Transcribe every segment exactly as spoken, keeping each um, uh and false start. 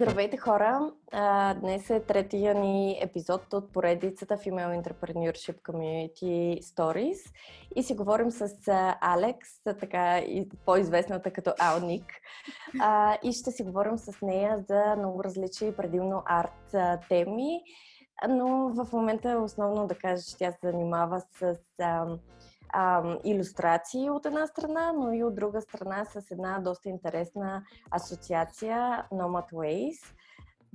Здравейте хора! А, днес е третия ни епизод от поредицата Female Entrepreneurship Community Stories и си говорим с Алекс, така по-известната като Aonic, а, и ще си говорим с нея за много различни предимно арт теми, но в момента е основно да кажа, че тя се занимава с а, илюстрации от една страна, но и от друга страна с една доста интересна асоциация Nomadways.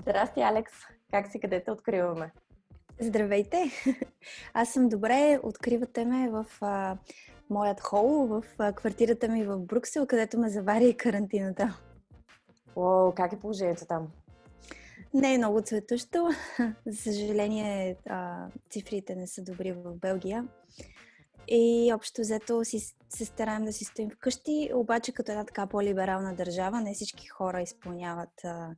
Здрасти, Алекс! Как си, къде те откриваме? Здравейте! Аз съм добре. Откривате ме в а, моят хол, в а, квартирата ми в Брюксел, където ме завари и карантината. Уоу, как е положението там? Не е много цветущо. За съжаление, а, цифрите не са добри в Белгия. И общо взето си, се стараем да си стоим вкъщи, обаче като една така по-либерална държава, не всички хора изпълняват а,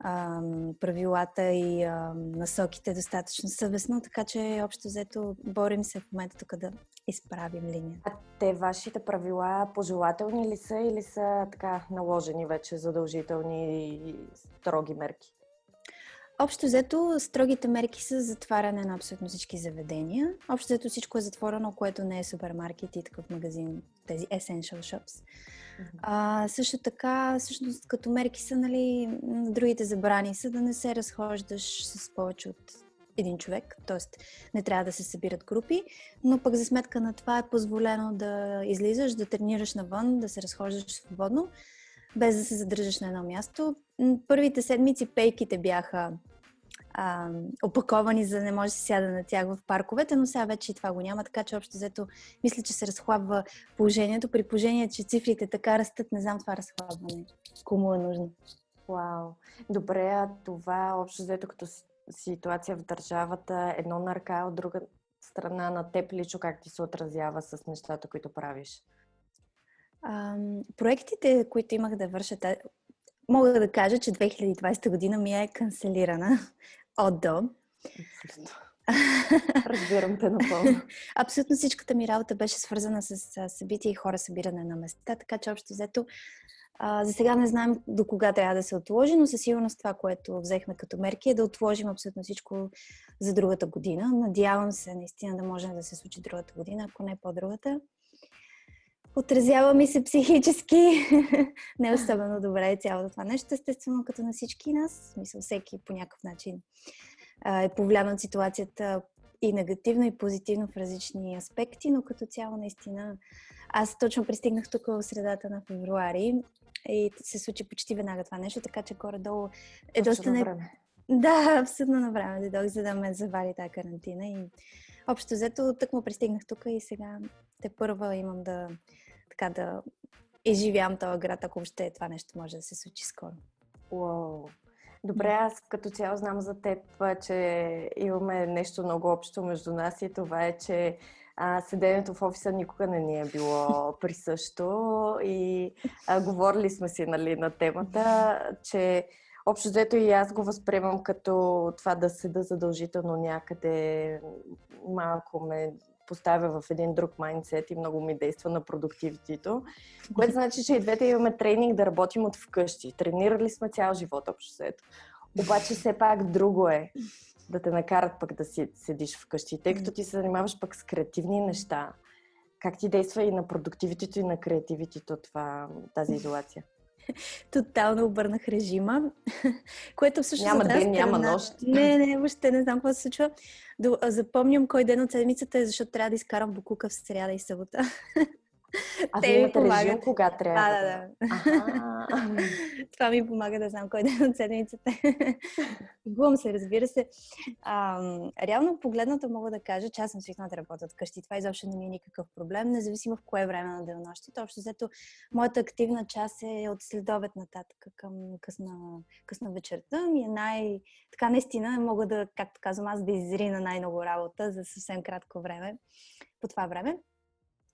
а, правилата и а, насоките достатъчно съвестно, така че общо взето борим се в момента тук да изправим линия. А те вашите правила пожелателни ли са или са така наложени вече задължителни и строги мерки? Общо взето, строгите мерки са затваряне на абсолютно всички заведения. Общо взето всичко е затворено, което не е супермаркет и такъв магазин, тези essential shops. Mm-hmm. А, също така, всъщност като мерки са, нали, другите забрани са да не се разхождаш с повече от един човек, т.е. не трябва да се събират групи, но пък за сметка на това е позволено да излизаш, да тренираш навън, да се разхождаш свободно, без да се задържаш на едно място. Първите седмици пейките бяха а, опаковани, за да не може да се сяда на тях в парковете, но сега вече и това го няма, така че общо взето мисля, че се разхлабва положението. При положение, че цифрите така растат, не знам това разхлабване кому е нужно. Вау! Добре, а това общо взето като ситуация в държавата, едно на ръка, от друга страна на теб лично, как ти се отразява с нещата, които правиш? А, проектите, които имах да върша, мога да кажа, че две хиляди и двадесета година ми е канцелирана от до. Разбирам те напълно. Абсолютно всичката ми работа беше свързана с събития и хора, събиране на места, така че общо взето а, за сега не знаем до кога трябва да се отложи, но със сигурност това, което взехме като мерки е да отложим абсолютно всичко за другата година. Надявам се наистина да може да се случи другата година, ако не по-другата. Отразява ми се психически не особено добре цялото това нещо, естествено като на всички нас. Мисля, всеки по някакъв начин е повлиян от ситуацията и негативно, и позитивно в различни аспекти, но като цяло наистина аз точно пристигнах тук в средата на февруари и се случи почти веднага това нещо, така че горе-долу е доста не... Да, абсолютно на време дойдох, за да ме завари тази карантина и общо взето тъкмо пристигнах тук и сега те първа имам да така да изживявам този град, ако въобще това нещо може да се случи скоро. Уау! Добре, аз като цяло знам за теб, че имаме нещо много общо между нас и това е, че а, седенето в офиса никога не ни е било присъщо и а, говорили сме си, нали, на темата, че общо взето и аз го възприемам като това да седа задължително някъде, малко ме поставя в един друг майндсет и много ми действа на продуктивитито, което значи, че и двете имаме тренинг да работим от вкъщи. Тренирали сме цял живот общо взето. Обаче все пак друго е да те накарат пък да си, седиш вкъщи. Тъй като ти се занимаваш пък с креативни неща, как ти действа и на продуктивитито и на креативитито това, тази изолация? Тотално обърнах режима, което всъщност... Няма ден, страна... няма нощ. Не, не, въобще не знам какво се случва. Запомням кой ден от седмицата е, защото трябва да изкарам букука в сряда и събота. А те ми помагат. Кога трябва? А, да, да. Това ми помага да знам кой ден от седмицата. Губам се, разбира се. А, реално погледнато мога да кажа, че аз съм свикнала да работя вкъщи. Това изобщо не ми е никакъв проблем, независимо в кое време на денонощието. Общо взето, моята активна част е от следобед нататък към късна, късна вечерта. Ми е най... Така наистина мога да, както казвам, аз да изрина най-много работа за съвсем кратко време. По това време.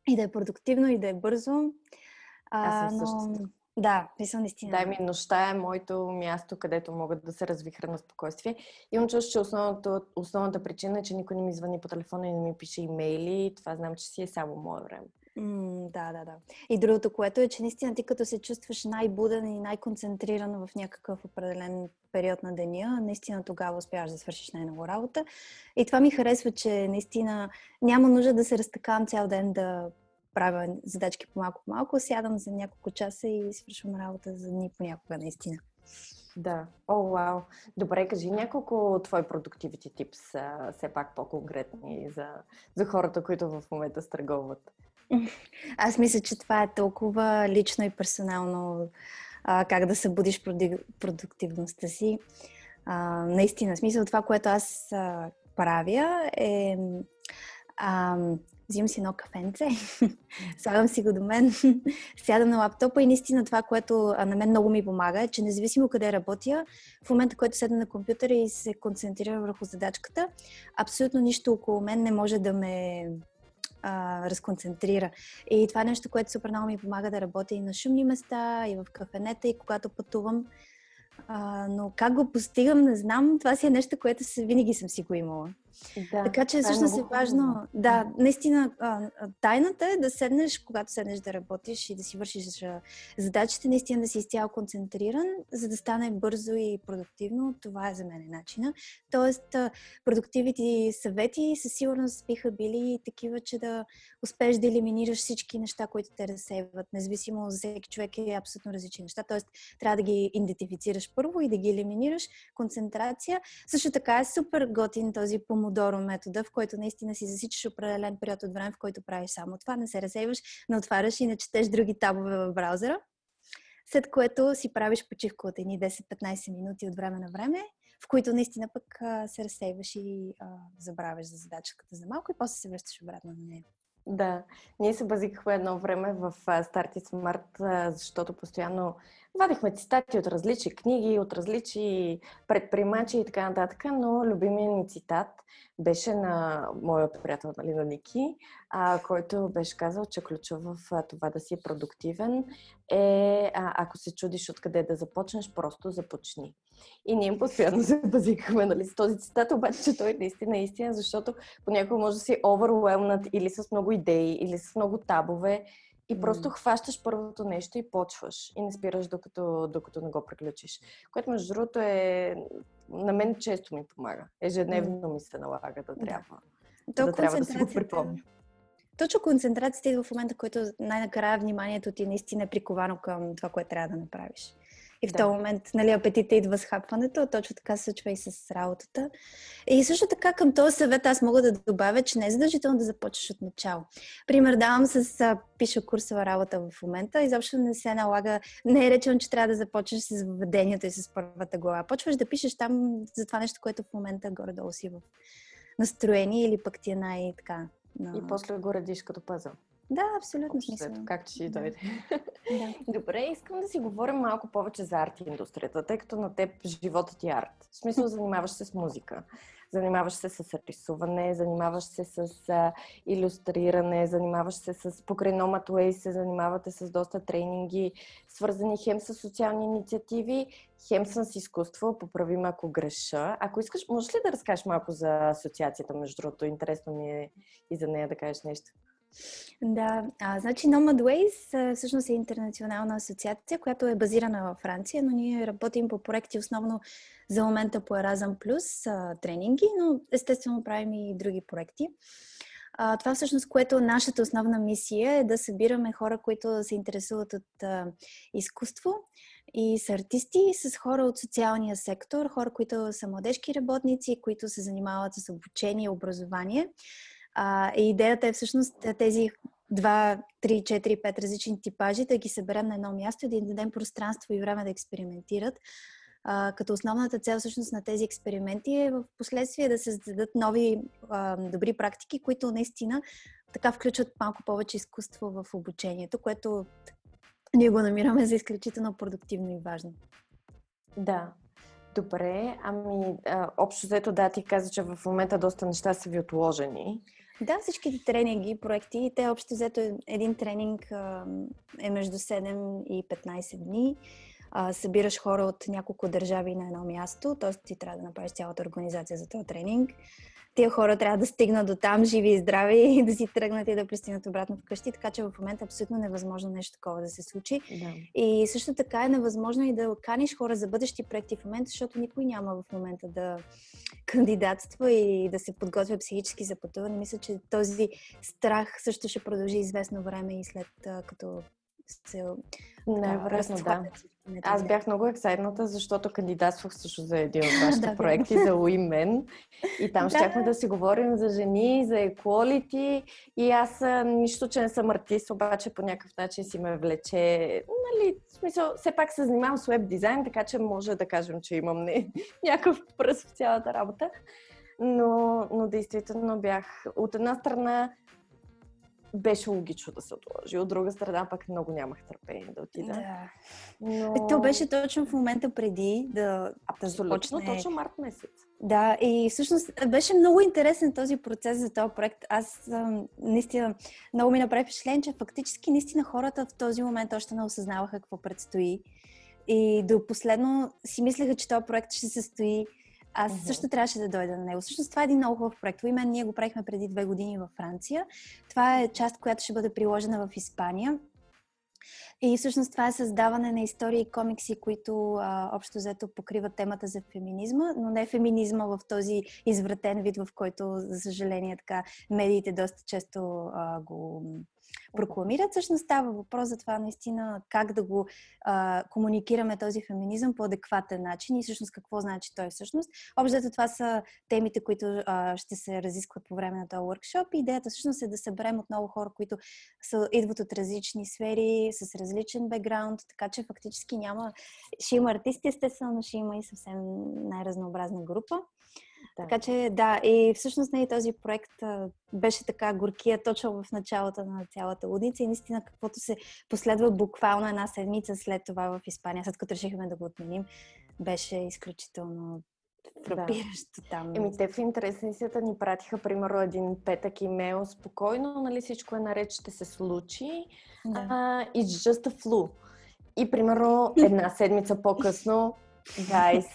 И да е продуктивно, и да е бързо. А, аз съм същата. Да, мисля наистина. Дай ми, нощта е моето място, където мога да се развихра на спокойствие. Имам чувство, че основната, основната причина е, че никой не ми звъни по телефона и не ми пише имейли. Това знам, че си е само мое време. М, да, да, да. И другото, което е, че наистина ти като се чувстваш най-буден и най-концентриран в някакъв определен период на деня, наистина тогава успяваш да свършиш най-много работа. И това ми харесва, че наистина няма нужда да се разтъкам цял ден да правя задачки по малко по малко, сядам за няколко часа и свършвам работа за дни понякога наистина. Да, о, вау. Добре, кажи няколко твои productivity tips, а, все пак по-конкретни за, за хората, които в момента стъргуват. Аз мисля, че това е толкова лично и персонално, а, как да събудиш продуктивността си. А, наистина, смисъл това, което аз а, правя е... А, взимам си едно кафенце, слагам си го до мен, сядам на лаптопа и наистина това, което на мен много ми помага е, че независимо къде работя, в момента, който седна на компютъра и се концентрирам върху задачката, абсолютно нищо около мен не може да ме а, разконцентрира. И това е нещо, което супер много ми помага да работя и на шумни места, и в кафенета, и когато пътувам. А, но как го постигам, не знам. Това си е нещо, което си, винаги съм си го имала. Да, така че всъщност е важно. Да, наистина а, тайната е да седнеш, когато седнеш да работиш и да си вършиш задачите, наистина да си изцяло концентриран, за да стане бързо и продуктивно. Това е за мен начина. Тоест, продуктивните съвети със сигурност биха били такива, че да успееш да елиминираш всички неща, които те разсейват. Независимо, за всеки човек е абсолютно различни неща. Тоест, трябва да ги идентифицираш първо и да ги елиминираш. Концентрация. Също така е супер готин този Помодоро метода, в който наистина си засичаш определен период от време, в който правиш само това, не се разсейваш, не отваряш и не четеш други табове в браузъра, след което си правиш почивка от едни десет-петнайсет минути от време на време, в които наистина пък се разсейваш и а, забравяш за задачката за малко и после се връщаш обратно на нея. Да, ние се базикахме едно време в Start It Smart, защото постоянно вадихме цитати от различни книги, от различни предприемачи и така нататък, но любимият ми цитат беше на моя приятел, нали, на Ники, а, който беше казал, че ключът в а, това да си продуктивен е а, ако се чудиш откъде да започнеш, просто започни. И ние постоянно се базикаме, нали, с този цитат, обаче, че той наистина е истина, защото понякога може да си overwhelmed или с много идеи, или с много табове и просто хващаш първото нещо и почваш и не спираш докато, докато не го приключиш. Което между другото е... на мен често ми помага. Ежедневно ми се налага да трябва да, да, трябва да си го припомня. Точно концентрацията е в момента, който най-накрая вниманието ти наистина е приковано към това, което трябва да направиш. И в да. този момент, нали, апетита идва с хапването, точно така се случва и с работата. И също така към този съвет аз мога да добавя, че не е задължително да започнеш от начало. Пример давам с пиша курсова работа в момента, изобщо не се налага, не е речено, че трябва да започнеш с въведението и с първата глава. Почваш да пишеш там за това нещо, което в момента горе-долу си в настроение или пък ти е най-така. На... И после го радиш като пазъл. Да, абсолютно. След, както ще и дойде. Да. Добре, искам да си говорим малко повече за арт индустрията, тъй като на теб живота ти е арт. В смисъл, занимаваш се с музика, занимаваш се с рисуване, занимаваш се с а, илюстриране, занимаваш се с... Покрай Nomadways се занимавате с доста тренинги, свързани хем с социални инициативи, хем с изкуство, поправим ако греша. Ако искаш, можеш ли да разкажеш малко за асоциацията, между другото? Интересно ми е и за нея да кажеш нещо. Да, а, значи Nomadways всъщност е интернационална асоциация, която е базирана във Франция, но ние работим по проекти основно за момента по Erasmus плюс тренинги, но естествено правим и други проекти. А, това всъщност, което нашата основна мисия е да събираме хора, които се интересуват от а, изкуство и с артисти, и с хора от социалния сектор, хора, които са младежки работници, които се занимават с обучение и образование. А, и идеята е всъщност тези два, три, четири, пет различни типажи да ги съберем на едно място и да им дадем пространство и време да експериментират. А, като основната цел всъщност на тези експерименти е в последствие да се създадат нови а, добри практики, които наистина така включват малко повече изкуство в обучението, което ние го намираме за изключително продуктивно и важно. Да. Добре, ами а, общо взето да, ти каза, че в момента доста неща са ви отложени. Да, всичките тренинги, проекти, те общо взето един тренинг а, е между седем и петнайсет дни. А, събираш хора от няколко държави на едно място, т.е. ти трябва да направиш цялата организация за този тренинг. тия хора трябва да стигнат до там, живи и здрави, и да си тръгнат и да пристигнат обратно вкъщи, така че в момента абсолютно невъзможно нещо такова да се случи. Да. И също така е невъзможно и да каниш хора за бъдещи проекти в момента, защото никой няма в момента да кандидатства и да се подготвя психически за пътуване. Мисля, че този страх също ще продължи известно време и след като се връзва. Да, да. Аз бях много ексайтната, защото кандидатствах също за един от вашите проекти, за Women. И там щяхме да си говорим за жени, за equality. И аз нищо, че не съм артист, обаче по някакъв начин си ме влече. Нали, в смисъл, все пак се занимавам с веб дизайн, така че може да кажем, че имам не, някакъв пръст в цялата работа. Но, но действително бях от една страна беше логично да се отложи. От друга страна пък много нямах търпение да отида. Да. Но... То беше точно в момента преди да... Абсолютно, започне... точно март месец. Да, и всъщност беше много интересен този процес за този проект. Аз а, наистина много ми направи впечатление, че фактически наистина хората в този момент още не осъзнаваха какво предстои. И до последно си мислеха, че този проект ще се стои. Аз uh-huh. също трябваше да дойда на него. Всъщност това е един много хубав проект. Именно ние го правихме преди две години във Франция. Това е част, която ще бъде приложена в Испания. И всъщност това е създаване на истории и комикси, които а, общо взето покриват темата за феминизма, но не феминизма в този извратен вид, в който, за съжаление, така медиите доста често а, го прокламират. Всъщност става въпрос за това наистина как да го а, комуникираме този феминизъм по адекватен начин и всъщност какво значи той всъщност. Общо взето това са темите, които а, ще се разискват по време на този workshop. Идеята всъщност е да съберем отново хора, които са, идват от различни сфери, с различен бекграунд, така че фактически няма... Ще има артисти, естествено, ще има и съвсем най-разнообразна група. Да. Така че, да, и всъщност не, този проект а, беше така горкия точно в началото на цялата лудница и наистина каквото се последва буквално една седмица след това в Испания, след като решихме да го отменим, беше изключително фрапиращо да. Там. Еми, те в интересницията ни пратиха, примерно, един петък имейл, спокойно, нали, всичко е наред, ще се случи. Да. Uh, it's just a flu. И, примерно, една седмица по-късно, guys,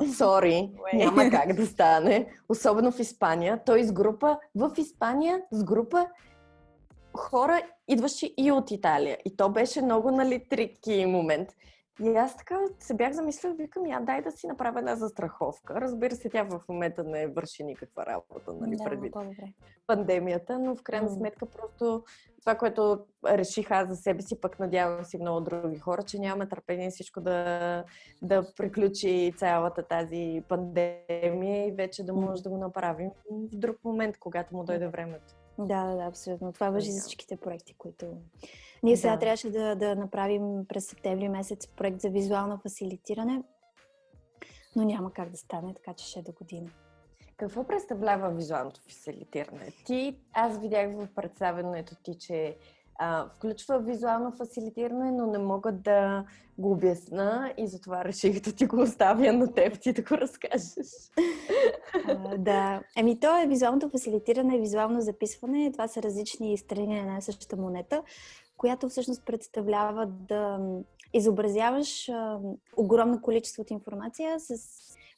sorry, няма как да стане. Особено в Испания. Той с група, в Испания с група хора, идващи и от Италия. И то беше много, нали, трики момент. И аз така се бях замислила, викам, я дай да си направя една застраховка. Разбира се, тя в момента не върши никаква работа, нали, да, предвид пандемията, но в крайна сметка просто това, което реших аз за себе си, пък надявам си много други хора, че нямаме търпение всичко да, да приключи цялата тази пандемия и вече да може да го направим в друг момент, когато му дойде времето. Да, да, да, абсолютно. Това важи за всичките проекти, които... Ние сега да. трябваше да, да направим през септември месец проект за визуално фасилитиране, но няма как да стане, така че ще е до година. Какво представлява визуалното фасилитиране? Ти, аз видях в представенето ти, че а, включва визуално фасилитиране, но не мога да го обясна и затова реших да ти го оставя на теб, ти да го разкажеш. А, да. Еми, то е визуалното фасилитиране, визуално записване. Това са различни страни на една същата монета, която всъщност представлява да изобразяваш а, огромно количество от информация с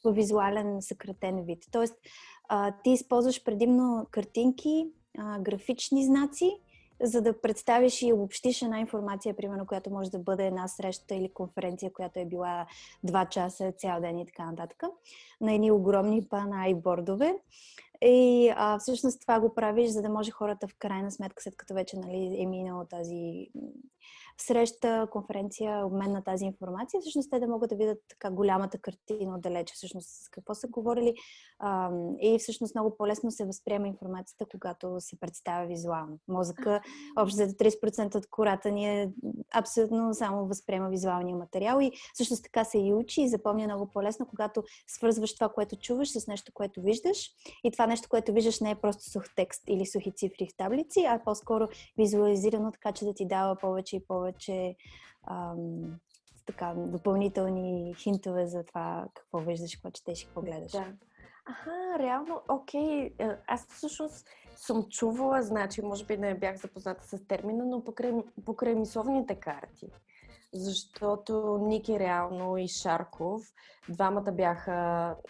във визуален съкратен вид. Тоест, а, ти използваш предимно картинки, а, графични знаци, за да представиш и обобщиш една информация, примерно, която може да бъде една среща или конференция, която е била два часа, цял ден и така нататък, на едни огромни пана и бордове. И а, всъщност това го правиш, за да може хората в крайна сметка, след като вече, нали, е минала тази среща, конференция, обмен на тази информация, всъщност те да могат да видят така голямата картина отдалече, всъщност с какво са говорили. А, и всъщност много по-лесно се възприема информацията, когато се представя визуално. Мозъка, общо за трийсет процента от кората ни е абсолютно само възприема визуалния материал и всъщност така се и учи и запомня много по-лесно, когато свързваш това, което чуваш с нещо, което виждаш. И това нещо, което виждаш, не е просто сух текст или сухи цифри в таблици, а по-скоро визуализирано, така че да ти дава повече и повече ам, така, допълнителни хинтове за това какво виждаш, какво четеш и какво гледаш. Да. Аха, реално, окей. Аз всъщност съм чувала, значи, може би не бях запозната с термина, но покрай, покрай мисловните карти. защото Ники реално и Шарков, двамата бяха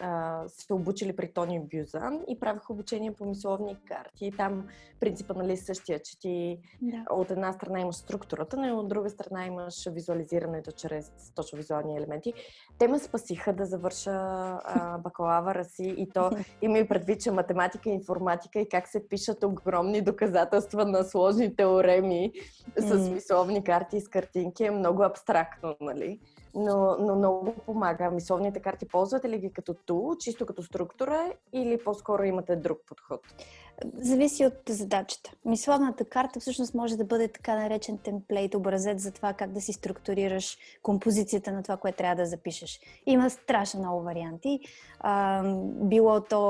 а, се обучили при Тони Бюзан и правиха обучение по мисловни карти. И там принципът, нали, същия, че ти да. От една страна имаш структурата, но и от друга страна имаш визуализирането чрез точно визуални елементи. Те ме спасиха да завърша а, бакалавъра си и то има и предвид, че математика и информатика и как се пишат огромни доказателства на сложни теореми mm. с мисловни карти и с картинки е много абстрактно, нали? Но, но много помага. Мисловните карти ползвате ли ги като тул, чисто като структура или по-скоро имате друг подход? Зависи от задачата. Мисловната карта всъщност може да бъде така наречен темплейт, образец за това как да си структурираш композицията на това, което трябва да запишеш. Има страшно много варианти. А, било то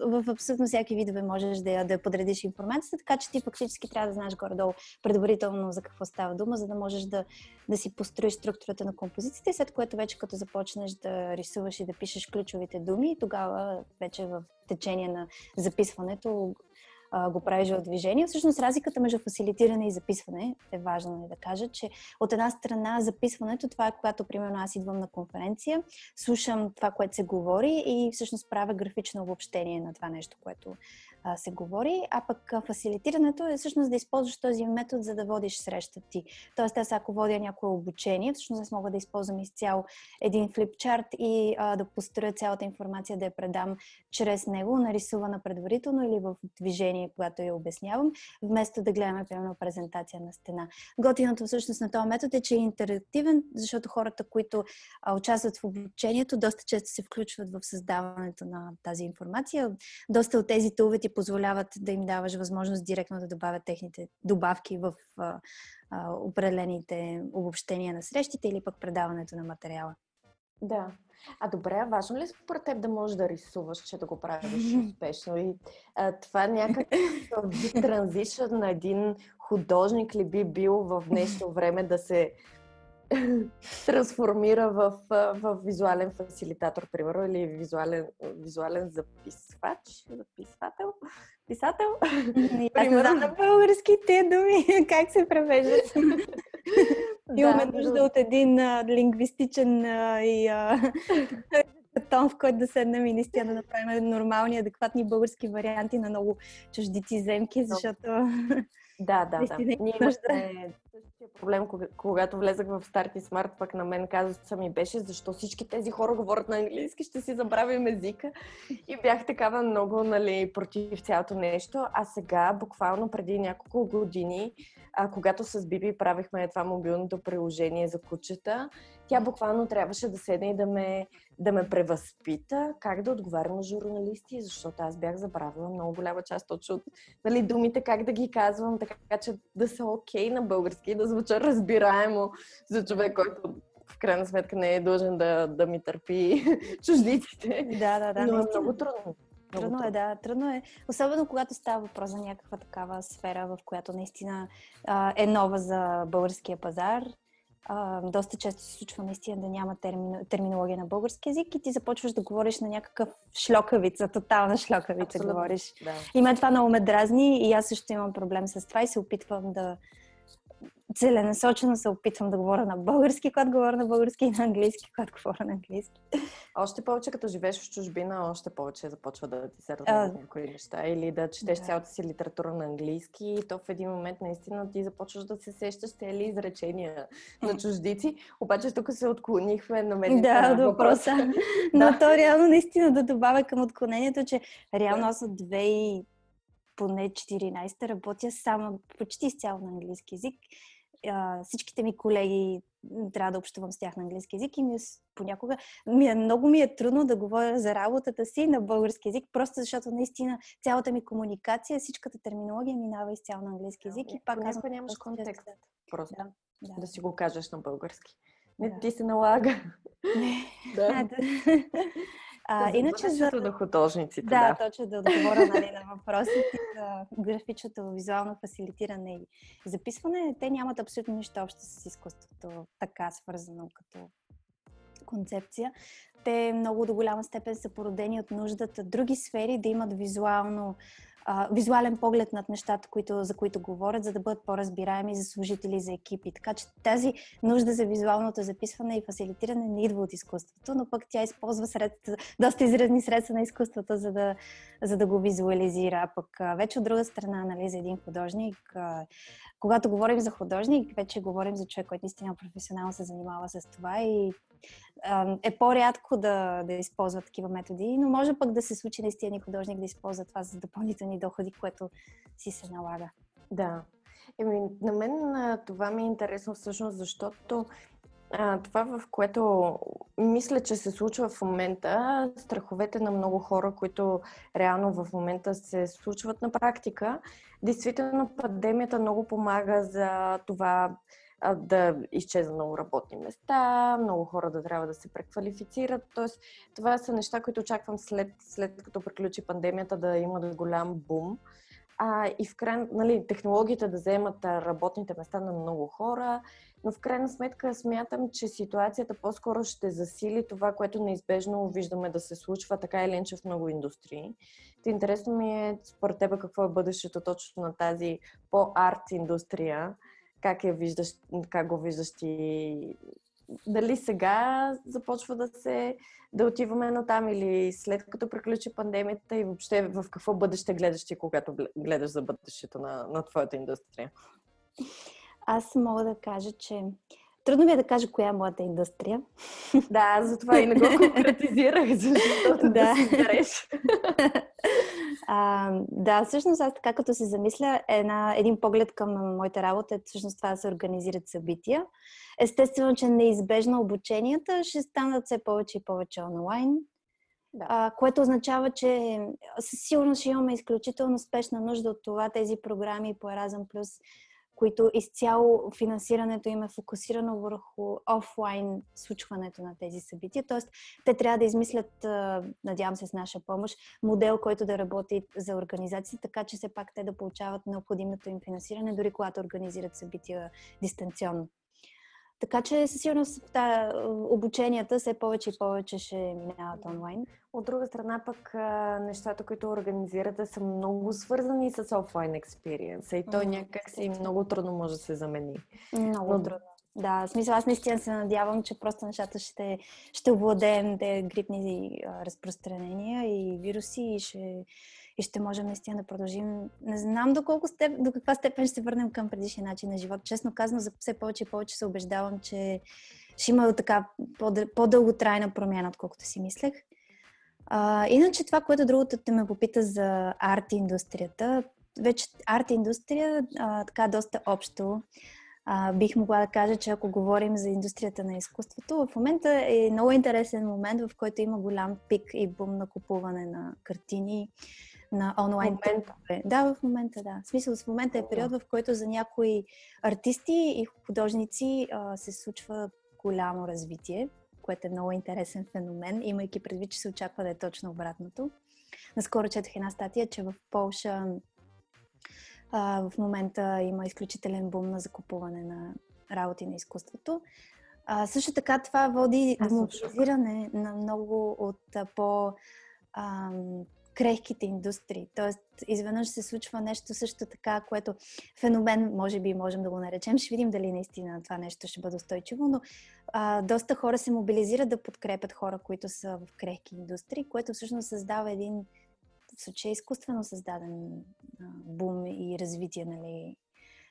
в абсолютно всяки видове можеш да я да подредиш информацията, така че ти фактически трябва да знаеш горе-долу предварително за какво става дума, за да можеш да, да си построиш структурата на композицията и след което вече като започнеш да рисуваш и да пишеш ключовите думи, тогава вече в течение на записването а, го правиш в движение. Всъщност разликата между фасилитиране и записване е важно да кажа, че от една страна записването, това е когато примерно аз идвам на конференция, слушам това, което се говори и всъщност правя графично обобщение на това нещо, което а, се говори, а пък а, фасилитирането е всъщност да използваш този метод, за да водиш среща ти. Тоест аз ако водя някое обучение, всъщност аз мога да използвам изцяло един флипчарт и а, да построя цялата информация, да я предам чрез него, нарисувана предварително или в движение, когато я обяснявам, вместо да гледаме примерно презентация на стена. Готиното всъщност на този метод е, че е интерактивен, защото хората, които а, участват в обучението, доста често се включват в създаването на тази информация. Доста от тези тулове ти позволяват да им даваш възможност директно да добавят техните добавки в а, а, определените обобщения на срещите или пък предаването на материала. Да. А добре, важно ли според теб да можеш да рисуваш, че да го правиш успешно? И а, това някак би транзишът на един художник ли би бил в днешно време да се трансформира в, в визуален фасилитатор, примерно, или визуален, визуален записвач, записвател, писател? Аз не знам на българските думи, как се превеждат. Имаме да, нужда от един а, лингвистичен а, и а, тон, в който да седнем и наистина да направим нормални, адекватни български варианти на много чуждици земки, защото... Да, да, да. Ние имаме същия проблем, когато влезах в Старт и Смарт, пък на мен казуса ми беше, защо всички тези хора говорят на английски, ще си забравим езика. И бях такава много, нали, против цялото нещо. А сега, буквално преди няколко години, а, когато с Биби правихме това мобилното приложение за кучета, тя буквално трябваше да седне и да ме, да ме превъзпита как да отговарям на журналисти, защото аз бях забравила много голяма част точно от, нали, думите, как да ги казвам, така че да са окей на български, да звуча разбираемо за човек, който в крайна сметка не е дължен да, да ми търпи чуждиците. Да, да, да. Но е много трудно. Трудно е, да, трудно е. Особено когато става въпрос за някаква такава сфера, в която наистина а, е нова за българския пазар. Uh, доста често се случва наистина да няма термино, терминология на български език и ти започваш да говориш на някакъв шлокавица, тотална шлокавица. Абсолютно. Говориш. Да. И мен това много ме дразни и аз също имам проблем с това и се опитвам да целенасочено се опитвам да говоря на български, когато говоря на български и на английски, когато говоря на английски. Още повече, като живееш в чужбина, още повече започва да ти се разглеждат някои неща или да четеш да. Цялата си литература на английски и то в един момент наистина ти започваш да се сещаш цели изречения на чуждици. Обаче тук се отклонихме на мен. Да, до въпроса. Но то реално наистина да добавя към отклонението, че реално аз от две и поне четиринайсета работя само почти изцяло на английски език. Uh, всичките ми колеги трябва да общувам с тях на английски език и ми е, понякога ми е, много ми е трудно да говоря за работата си на български език, просто защото наистина цялата ми комуникация, всичката терминология минава изцяло на английски език и пак аз нямаш контекст. Просто да, да. да си го кажеш на български. Не, да. Ти се налага. да. А, да, иначе за на художниците. Да, да. Точно да отговоря, нали, на въпросите за графичното, визуално фасилитиране и записване. Те нямат абсолютно нищо общо с изкуството, така свързано като концепция. Те много до голяма степен са породени от нуждата други сфери да имат визуално а, визуален поглед над нещата, които, за които говорят, за да бъдат по-разбираеми за служители, за екипи. Така че тази нужда за визуалното записване и фасилитиране не идва от изкуството, но пък тя използва средства, доста изразни средства на изкуството, за да, за да го визуализира. А пък а, вече от друга страна, нали, за един художник, а, когато говорим за художник, вече говорим за човек, който наистина професионално се занимава с това и е по-рядко да, да използва такива методи, но може пък да се случи наистина художник да използва това за допълнителни доходи, което си се налага. Да. Еми, на мен това ми е интересно всъщност, защото а, това, в което мисля, че се случва в момента, страховете на много хора, които реално в момента се случват на практика, действително пандемията много помага за това да изчезна много работни места, много хора да трябва да се преквалифицират. Тоест, това са неща, които очаквам след, след като приключи пандемията да имат голям бум. А, и в край, нали, технологиите да вземат работните места на много хора, но в крайна сметка смятам, че ситуацията по-скоро ще засили това, което неизбежно виждаме да се случва така или иначе в много индустрии. Та интересно ми е според тебе какво е бъдещето точно на тази по-арт индустрия. Как я виждаш, как го виждаш ти? Дали сега започва да се да отиваме на там или след като приключи пандемията и въобще в какво бъдеще гледаш ти, когато гледаш за бъдещето на, на твоята индустрия? Аз мога да кажа, че трудно ми е да кажа коя е моята индустрия. Да, затова и не го конкретизирах, защото да си дареш. А, да, всъщност аз така като се замисля, една, един поглед към моята работа е всъщност това да се организират събития. Естествено, че неизбежно обученията ще станат все повече и повече онлайн, да. а, което означава, че със сигурност ще имаме изключително спешна нужда от това тези програми по Erasmus+, които изцяло финансирането им е фокусирано върху офлайн случването на тези събития. Тоест, те трябва да измислят, надявам се с наша помощ, модел, който да работи за организации, така че все пак те да получават необходимото им финансиране, дори когато организират събития дистанционно. Така че със сигурност да, обученията все повече и повече ще минават онлайн. От друга страна пък нещата, които организирате, са много свързани с офлайн експириенса и то mm-hmm. някак си много трудно може да се замени. Много Но... трудно. Да, в смисъл аз наистина се надявам, че просто нещата ще, ще овладеем те грипни разпространения и вируси и ще, и ще можем наистина да продължим. Не знам до, колко степ, до каква степен ще се върнем към предишния начин на живот. Честно казано, за все повече и повече се убеждавам, че ще има така по-дълготрайна промяна, отколкото си мислех. А, иначе това, което другото те ме попита за арт индустрията, вече арт индустрия а, така доста общо. А, бих могла да кажа, че ако говорим за индустрията на изкуството, в момента е много интересен момент, в който има голям пик и бум на купуване на картини, на онлайн търгове. Да, в момента, да. В смисъл, в момента е период, в който за някои артисти и художници а, се случва голямо развитие, което е много интересен феномен, имайки предвид, че се очаква да е точно обратното. Наскоро четох една статия, че в Полша Uh, в момента има изключителен бум на закупуване на работи на изкуството. Uh, също така това води до мобилизиране на много от uh, по-крехките uh, индустрии. Тоест, изведнъж се случва нещо също така, което феномен, може би можем да го наречем. Ще видим дали наистина това нещо ще бъде устойчиво, но uh, доста хора се мобилизират да подкрепят хора, които са в крехки индустрии, което всъщност създава един в случай изкуствено създаден а, бум и развитие, нали.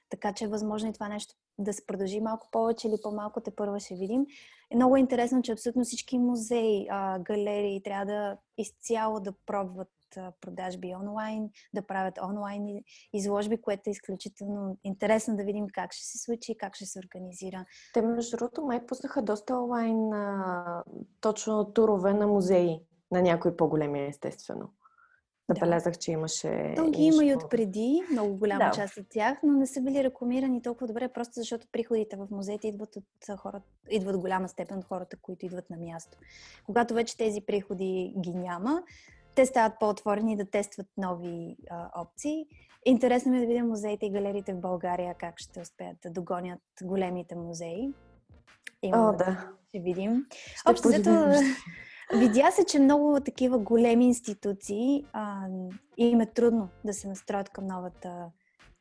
Така че е възможно и това нещо да се продължи малко повече или по-малко, тепърва ще видим. Е много интересно, че абсолютно всички музеи, а, галерии трябва да изцяло да пробват а, продажби онлайн, да правят онлайн изложби, което е изключително интересно да видим как ще се случи, как ще се организира. Те между другото май пуснаха доста онлайн а, точно турове на музеи, на някои по-големи естествено. Забелязах, да. че имаше... То ги има и отпреди, много голяма да. част от тях, но не са били рекламирани толкова добре, просто защото приходите в музеите идват от хората, идват голяма степен от хората, които идват на място. Когато вече тези приходи ги няма, те стават по-отворени да тестват нови а, опции. Интересно ми е да видим музеите и галериите в България, как ще успеят да догонят големите музеи. Имам О, да. да. Ще видим. Ще Общо, Видя се, че много такива големи институции а, им е трудно да се настроят към новата,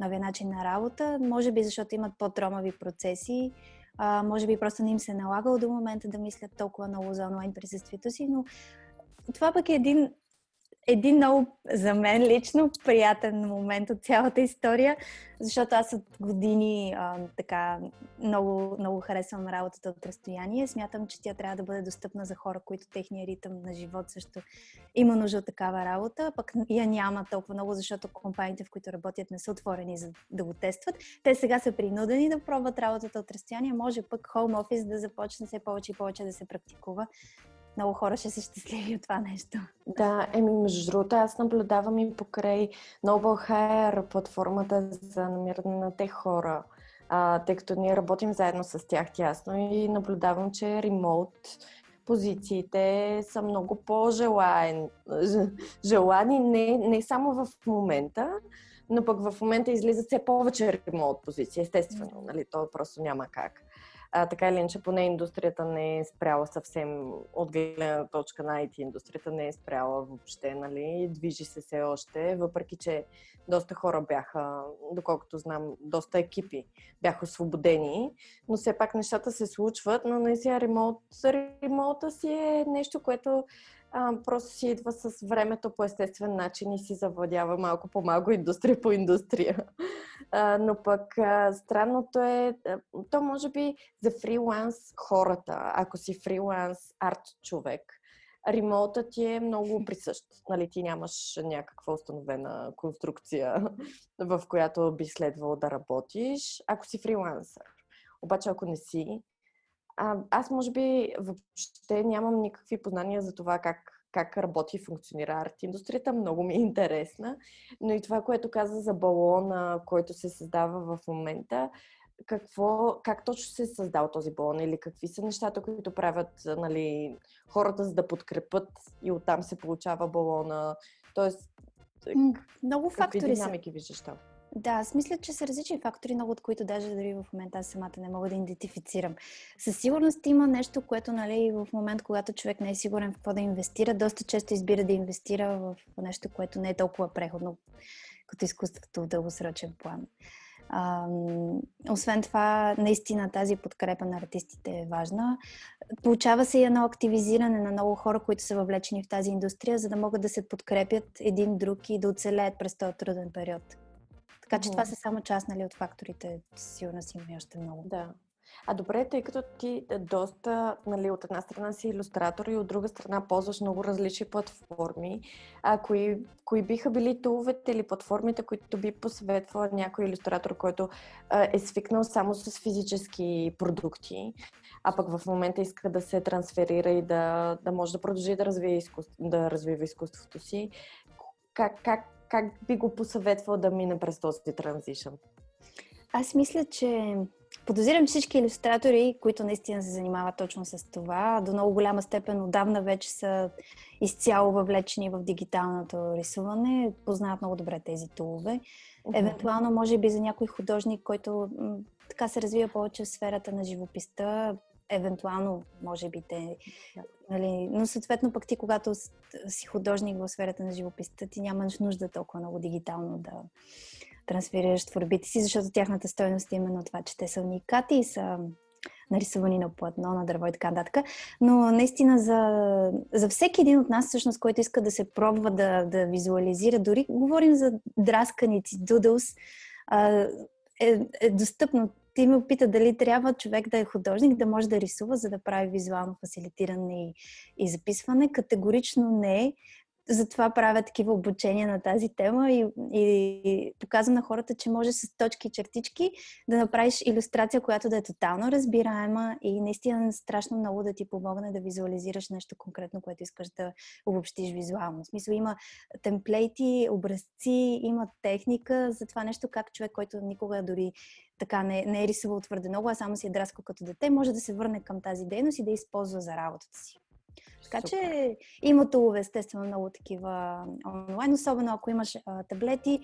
новия начин на работа. Може би защото имат по-тромави процеси, а, може би просто не им се е налагало до момента да мислят толкова много за онлайн присъствието си, но това пък е един, един много, за мен лично, приятен момент от цялата история, защото аз от години а, така много, много харесвам работата от разстояние. Смятам, че тя трябва да бъде достъпна за хора, които техния ритъм на живот също има нужда от такава работа, пък я няма толкова много, защото компаниите, в които работят, не са отворени за да го тестват. Те сега са принудени да пробват работата от разстояние, може пък хоум офис да започне все повече и повече да се практикува. Много хора ще са щастливи от това нещо. Да, еми между другото, аз наблюдавам и покрай Noble Hire платформата за намиране на тех хора, а, тъй като ние работим заедно с тях тясно и наблюдавам, че ремоут позициите са много по-желани, желани не, не само в момента, но пък в момента излизат все повече ремоут позиции, естествено, нали, то просто няма как. А, така или иначе, поне индустрията не е спряла съвсем от гледна точка на ай ти. Индустрията не е спряла въобще, нали, движи се все още, въпреки че доста хора бяха, доколкото знам, доста екипи бяха освободени, но все пак нещата се случват, но наистина ремоут, ремоута си е нещо, което а, просто си идва с времето по естествен начин и си завладява малко по-малко индустрия по индустрия. А, но пък а, странното е, а, то може би за фриланс хората, ако си фриланс арт човек, ремоутът ти е много присъщ. Нали, ти нямаш някаква установена конструкция, в която би следвало да работиш, ако си фрилансър. Обаче ако не си, а, аз може би въобще нямам никакви познания за това как как работи и функционира арт индустрията. Много ми е интересна, но и това, което каза за балона, който се създава в момента, какво, как точно се е създал този балон или какви са нещата, които правят, нали, хората, за да подкрепят и оттам се получава балона. Тоест, много какви динамики виждаш там? Да, аз мисля, че са различни фактори, много от които даже дори в момента аз самата не мога да идентифицирам. Със сигурност има нещо, което, нали, в момент, когато човек не е сигурен в какво да инвестира, доста често избира да инвестира в нещо, което не е толкова преходно като изкуството в дългосрочен план. А, освен това, наистина тази подкрепа на артистите е важна. Получава се и едно активизиране на много хора, които са въвлечени в тази индустрия, за да могат да се подкрепят един друг и да оцелеят през този труден период. Така че mm. това са само част, нали, от факторите, сигурно си има още много. Да. А добре, тъй като ти доста, нали, от една страна си илюстратор и от друга страна ползваш много различни платформи, а кои, кои биха били туловете или платформите, които би посъветвала някой илюстратор, който а, е свикнал само с физически продукти, а пък в момента иска да се трансферира и да, да може да продължи да развива, изкуство, да развива изкуството си. Как, как Как би го посъветвал да мине през този транзишън? Аз мисля, че подозирам всички илюстратори, които наистина се занимават точно с това. До много голяма степен отдавна вече са изцяло въвлечени в дигиталното рисуване. Познават много добре тези тулове. Евентуално, може би за някой художник, който м- така се развива повече в сферата на живописта, евентуално, може би те... Нали, но съответно пък ти, когато си художник в сферата на живописта, ти нямаш нужда толкова много дигитално да трансферираш творбите си, защото тяхната стойност е именно това, че те са уникати и са нарисувани на платно, на дърво и така нататък. Но наистина за, за всеки един от нас, всъщност, който иска да се пробва да, да визуализира, дори говорим за драсканици, doodles, е, е достъпно. Ти ме опита дали трябва човек да е художник, да може да рисува, за да прави визуално фасилитиране и, и записване. Категорично не е. Затова правя такива обучения на тази тема и, и, и показвам на хората, че може с точки и чертички да направиш илюстрация, която да е тотално разбираема и наистина страшно много да ти помогне да визуализираш нещо конкретно, което искаш да обобщиш визуално. В смисъл, има темплейти, образци, има техника за това нещо, как човек, който никога дори така не, не е рисувал твърде много, а само си е драскал като дете, може да се върне към тази дейност и да използва за работата си. Така Супер. Че има тулове, естествено, много такива онлайн, особено ако имаш а, таблети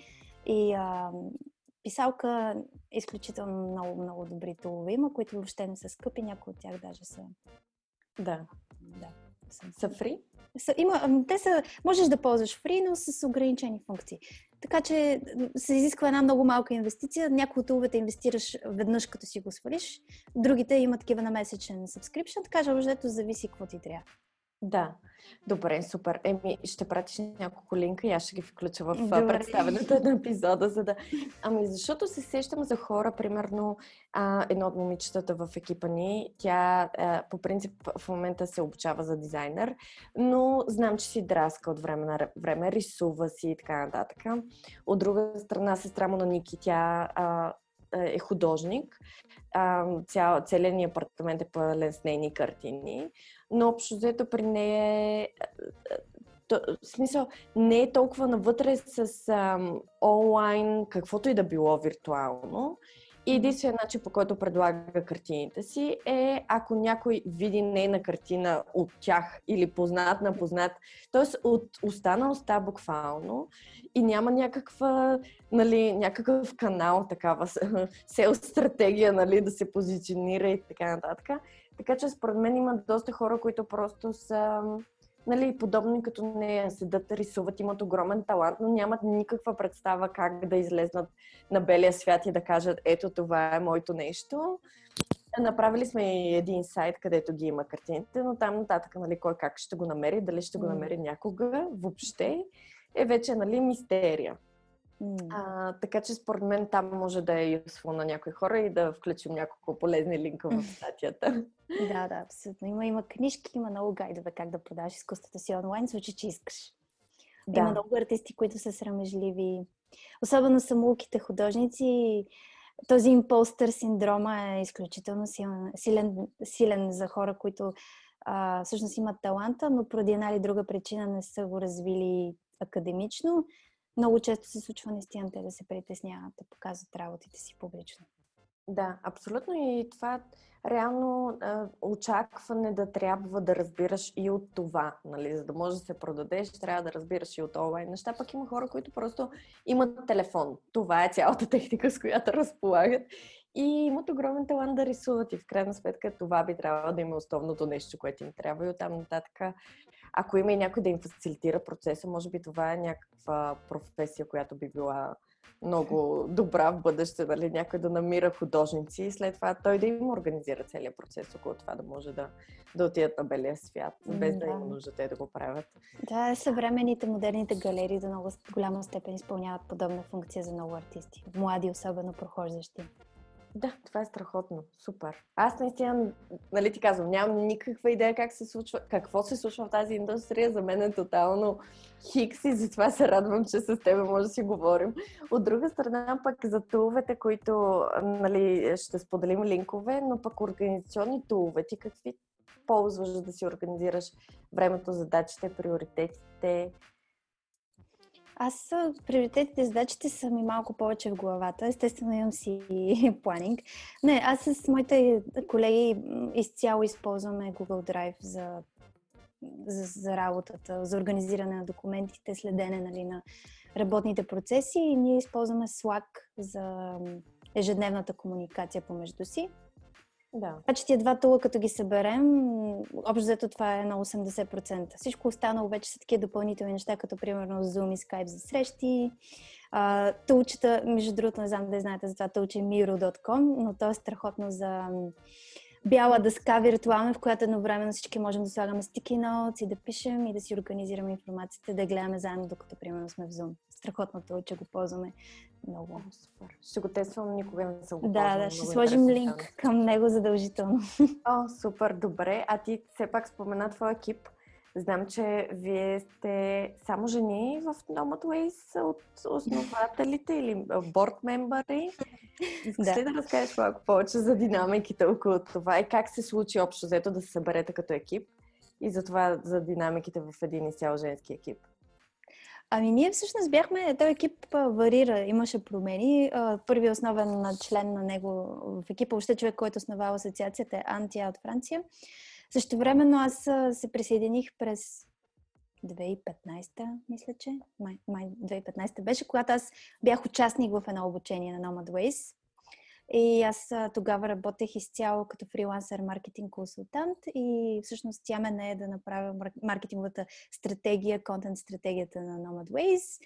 и а, писалка, изключително много, много добри тулове има, които въобще не са скъпи, някои от тях даже са... Да. Да. Са фри? Са, има, те са, можеш да ползваш фри, но с ограничени функции. Така че се изисква една много малка инвестиция. Някои от туловете инвестираш веднъж, като си го свалиш. Другите имат такива на месечен subscription, така че въждето зависи какво ти трябва. Да, добре, супер. Еми, ще пратиш няколко линка и аз ще ги включа в добре. Представенето на епизода, за да... Ами, защото се сещам за хора, примерно, а, едно от момичетата в екипа ни, тя а, по принцип в момента се обучава за дизайнер, но знам, че си драска от време на време, рисува си и така нататък. От друга страна, сестра му на Ники, тя... А, е художник. Цял, целият ни апартамент е пълен с нейни картини, но общо взето при нея е... То, в смисъл, не е толкова навътре с ам, онлайн, каквото и да било виртуално. И единственият начин, по който предлага картините си, е ако някой види нейна картина от тях или познат на познат, т.е. от уста на уста буквално, и няма някаква, нали, някакъв канал, такава сел-стратегия, нали, да се позиционира и така нататък. Така че според мен има доста хора, които просто са... Нали, подобни като нея, седат, рисуват, имат огромен талант, но нямат никаква представа как да излезнат на белия свят и да кажат, ето това е моето нещо. Направили сме и един сайт, където ги има картините, но там нататък, нали, кой как ще го намери, дали ще го намери някога, въобще е вече, нали, мистерия. Mm. А, така че според мен там може да е useful на някои хора и да включим няколко полезни линка в статията. Да, да, абсолютно. Има, има книжки, има много гайдове как да продаваш изкуството си онлайн, случи, че искаш. Да. Има много артисти, които са срамежливи. Особено самоуките художници. Този импостър синдрома е изключително силен, силен, силен за хора, които а, всъщност имат таланта, но поради една или друга причина не са го развили академично. Много често се случва наистина те да се притесняват, да показват работите си публично. Да, абсолютно, и това реално е, очакване да трябва да разбираш и от това, нали, за да можеш да се продадеш, трябва да разбираш и от онлайн неща. Пък има хора, които просто имат телефон. Това е цялата техника, с която разполагат. И имат огромен талант да рисуват и в крайна сметка това би трябвало да има основното нещо, което им трябва, и оттам нататък, ако има и някой да им фасилитира процеса, може би това е някаква професия, която би била много добра в бъдеще, нали? Някой да намира художници и след това той да им организира целият процес около това, да може да, да отидат на белия свят, без да, да има нужда те да го правят. Да, съвременните, модерните галерии до много голяма степен изпълняват подобна функция за много артисти, млади, особено прохождащи. Да, това е страхотно. Супер. Аз наистина, нали ти казвам, нямам никаква идея как се случва, какво се случва в тази индустрия. За мен е тотално хикс и затова се радвам, че с теб може да си говорим. От друга страна пък за туловете, които, нали, ще споделим линкове, но пък организационни тулове, ти какви ползваш да си организираш времето, задачите, приоритетите? Аз приоритетите, задачите са ми малко повече в главата. Естествено имам си планинг. Не, аз с моите колеги изцяло използваме Google Drive за, за, за работата, за организиране на документите, следене, нали, на работните процеси, и ние използваме Slack за ежедневната комуникация помежду си. Да. А че тия два тула, като ги съберем, общо взето това е на осемдесет процента. Всичко останало вече са такива допълнителни неща, като примерно Zoom и Skype за срещи. А, тулчета, между другото, не знам да знаете за това тулче, Миро точка ком, но то е страхотно за бяла дъска виртуална, в която едновременно всички можем да слагаме sticky notes и да пишем и да си организираме информацията, да гледаме заедно, докато примерно сме в Zoom. Страхотно тулче, го ползваме. Много супер. Ще го тествам, никога не съм го ползвала. Да, да, ще сложим линк към него задължително. О, супер, добре. А ти все пак спомена твой екип. Знам, че вие сте само жени в Nomadways от основателите или борд мембъри. Искаш ли да разкажеш малко повече за динамиките около това и как се случи общо взето да се съберете като екип и за това, за динамиките в един изцяло женски екип? Ами ние всъщност бяхме, този екип варира, имаше промени. Първият основен член на него в екипа, още човек, който основава асоциацията, е Антия от Франция. Същевременно аз се присъединих през две хиляди и петнадесета, мисля, че май, май две хиляди и петнадесета беше, когато аз бях участник в едно обучение на Nomadways. И аз тогава работех изцяло като фрилансър маркетинг консултант и всъщност тя ме не е да направя маркетинговата стратегия, контент стратегията на Nomadways.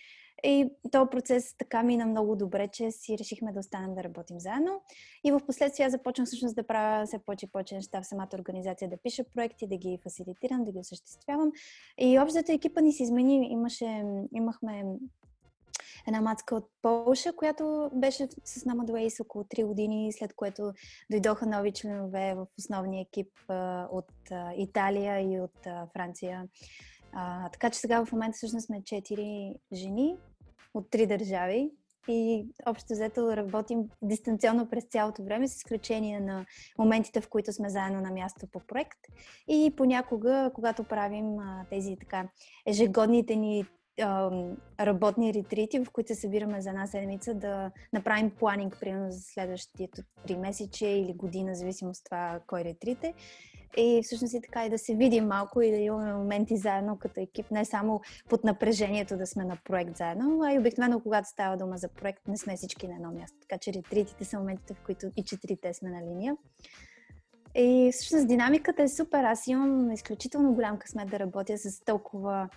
И този процес така мина много добре, че си решихме да останем да работим заедно. И в последствие аз започнах всъщност да правя все повече и повече неща в самата организация, да пиша проекти, да ги фасилитирам, да ги осъществявам. И общото екипа ни се измени. Имаше, имахме една мацка от Полша, която беше с Nomadways около три години, след което дойдоха нови членове в основния екип от Италия и от Франция. А, така че сега в момента всъщност сме четири жени от три държави и общо взето работим дистанционно през цялото време, с изключение на моментите, в които сме заедно на място по проект. И понякога, когато правим а, тези така ежегодните ни а, работни ретрити, в които се събираме за една седмица да направим планинг, примерно за следващото три месече или година, зависимо от това кой ретрит е. И всъщност и така и да се видим малко и да имаме моменти заедно като екип, не само под напрежението да сме на проект заедно, а и обикновено когато става дума за проект, не сме всички на едно място. Така че ретритите са моментите, в които и четирите сме на линия. И всъщност динамиката е супер. Аз имам изключително голям късмет да работя с толкова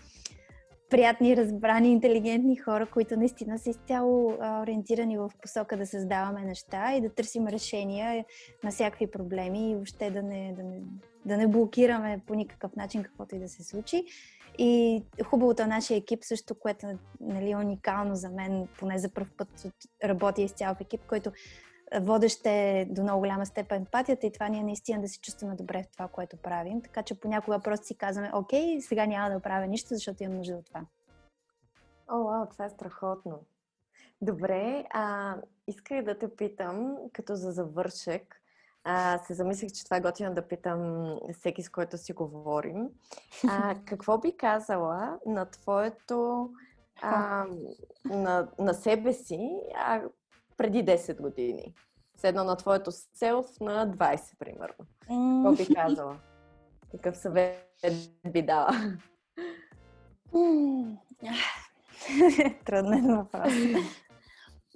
приятни, разбрани, интелигентни хора, които наистина са изцяло ориентирани в посока да създаваме неща и да търсим решения на всякакви проблеми и въобще да не, да не, да не блокираме по никакъв начин каквото и да се случи. И хубавото на нашия екип също, което е, нали, уникално за мен, поне за пръв път работя изцяло в екип, който водещ е до много голяма степен емпатията и това ние наистина да се чувстваме добре в това, което правим. Така че понякога просто си казваме, окей, сега няма да правя нищо, защото имам нужда от това. О, вау, това е страхотно. Добре, а, исках да те питам, като за завършек, а, се замислих, че това е готино да питам всеки, с който си говорим. А, какво би казала на твоето, а, на, на себе си, а, преди десет години. Седно на твоето селф на двайсет, примерно. Mm. Какво би казала? Какъв съвет би дала? Mm. Труден въпрос.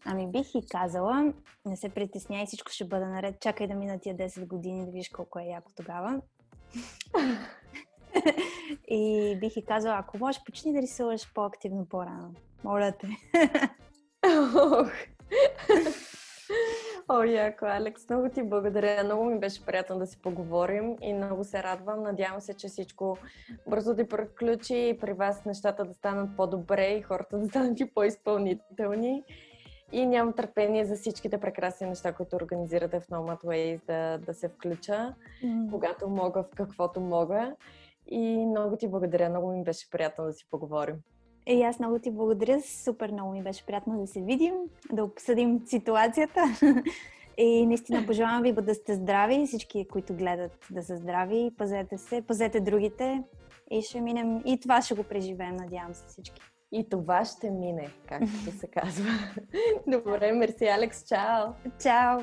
Ами бих и казала, не се притесняй, всичко ще бъде наред. Чакай да мина тия десет години, да видиш колко е яко тогава. И бих и казала, ако можеш, почни да рисуваш по-активно по-рано. Моля те. О, яко, Алекс, много ти благодаря. Много ми беше приятно да си поговорим и много се радвам. Надявам се, че всичко бързо ти приключи и при вас нещата да станат по-добре и хората да станат и по-изпълнителни. И нямам търпение за всичките прекрасни неща, които организирате в Nomadways, да, да се включа, mm. когато мога, в каквото мога. И много ти благодаря. Много ми беше приятно да си поговорим. И аз много ти благодаря, супер много ми беше приятно да се видим, да обсъдим ситуацията и наистина пожелавам ви да сте здрави, всички, които гледат да са здрави, пазете се, пазете другите и ще минем, и това ще го преживеем, надявам се всички. И това ще мине, както се казва. Добре, мерси, Алекс, чао! Чао!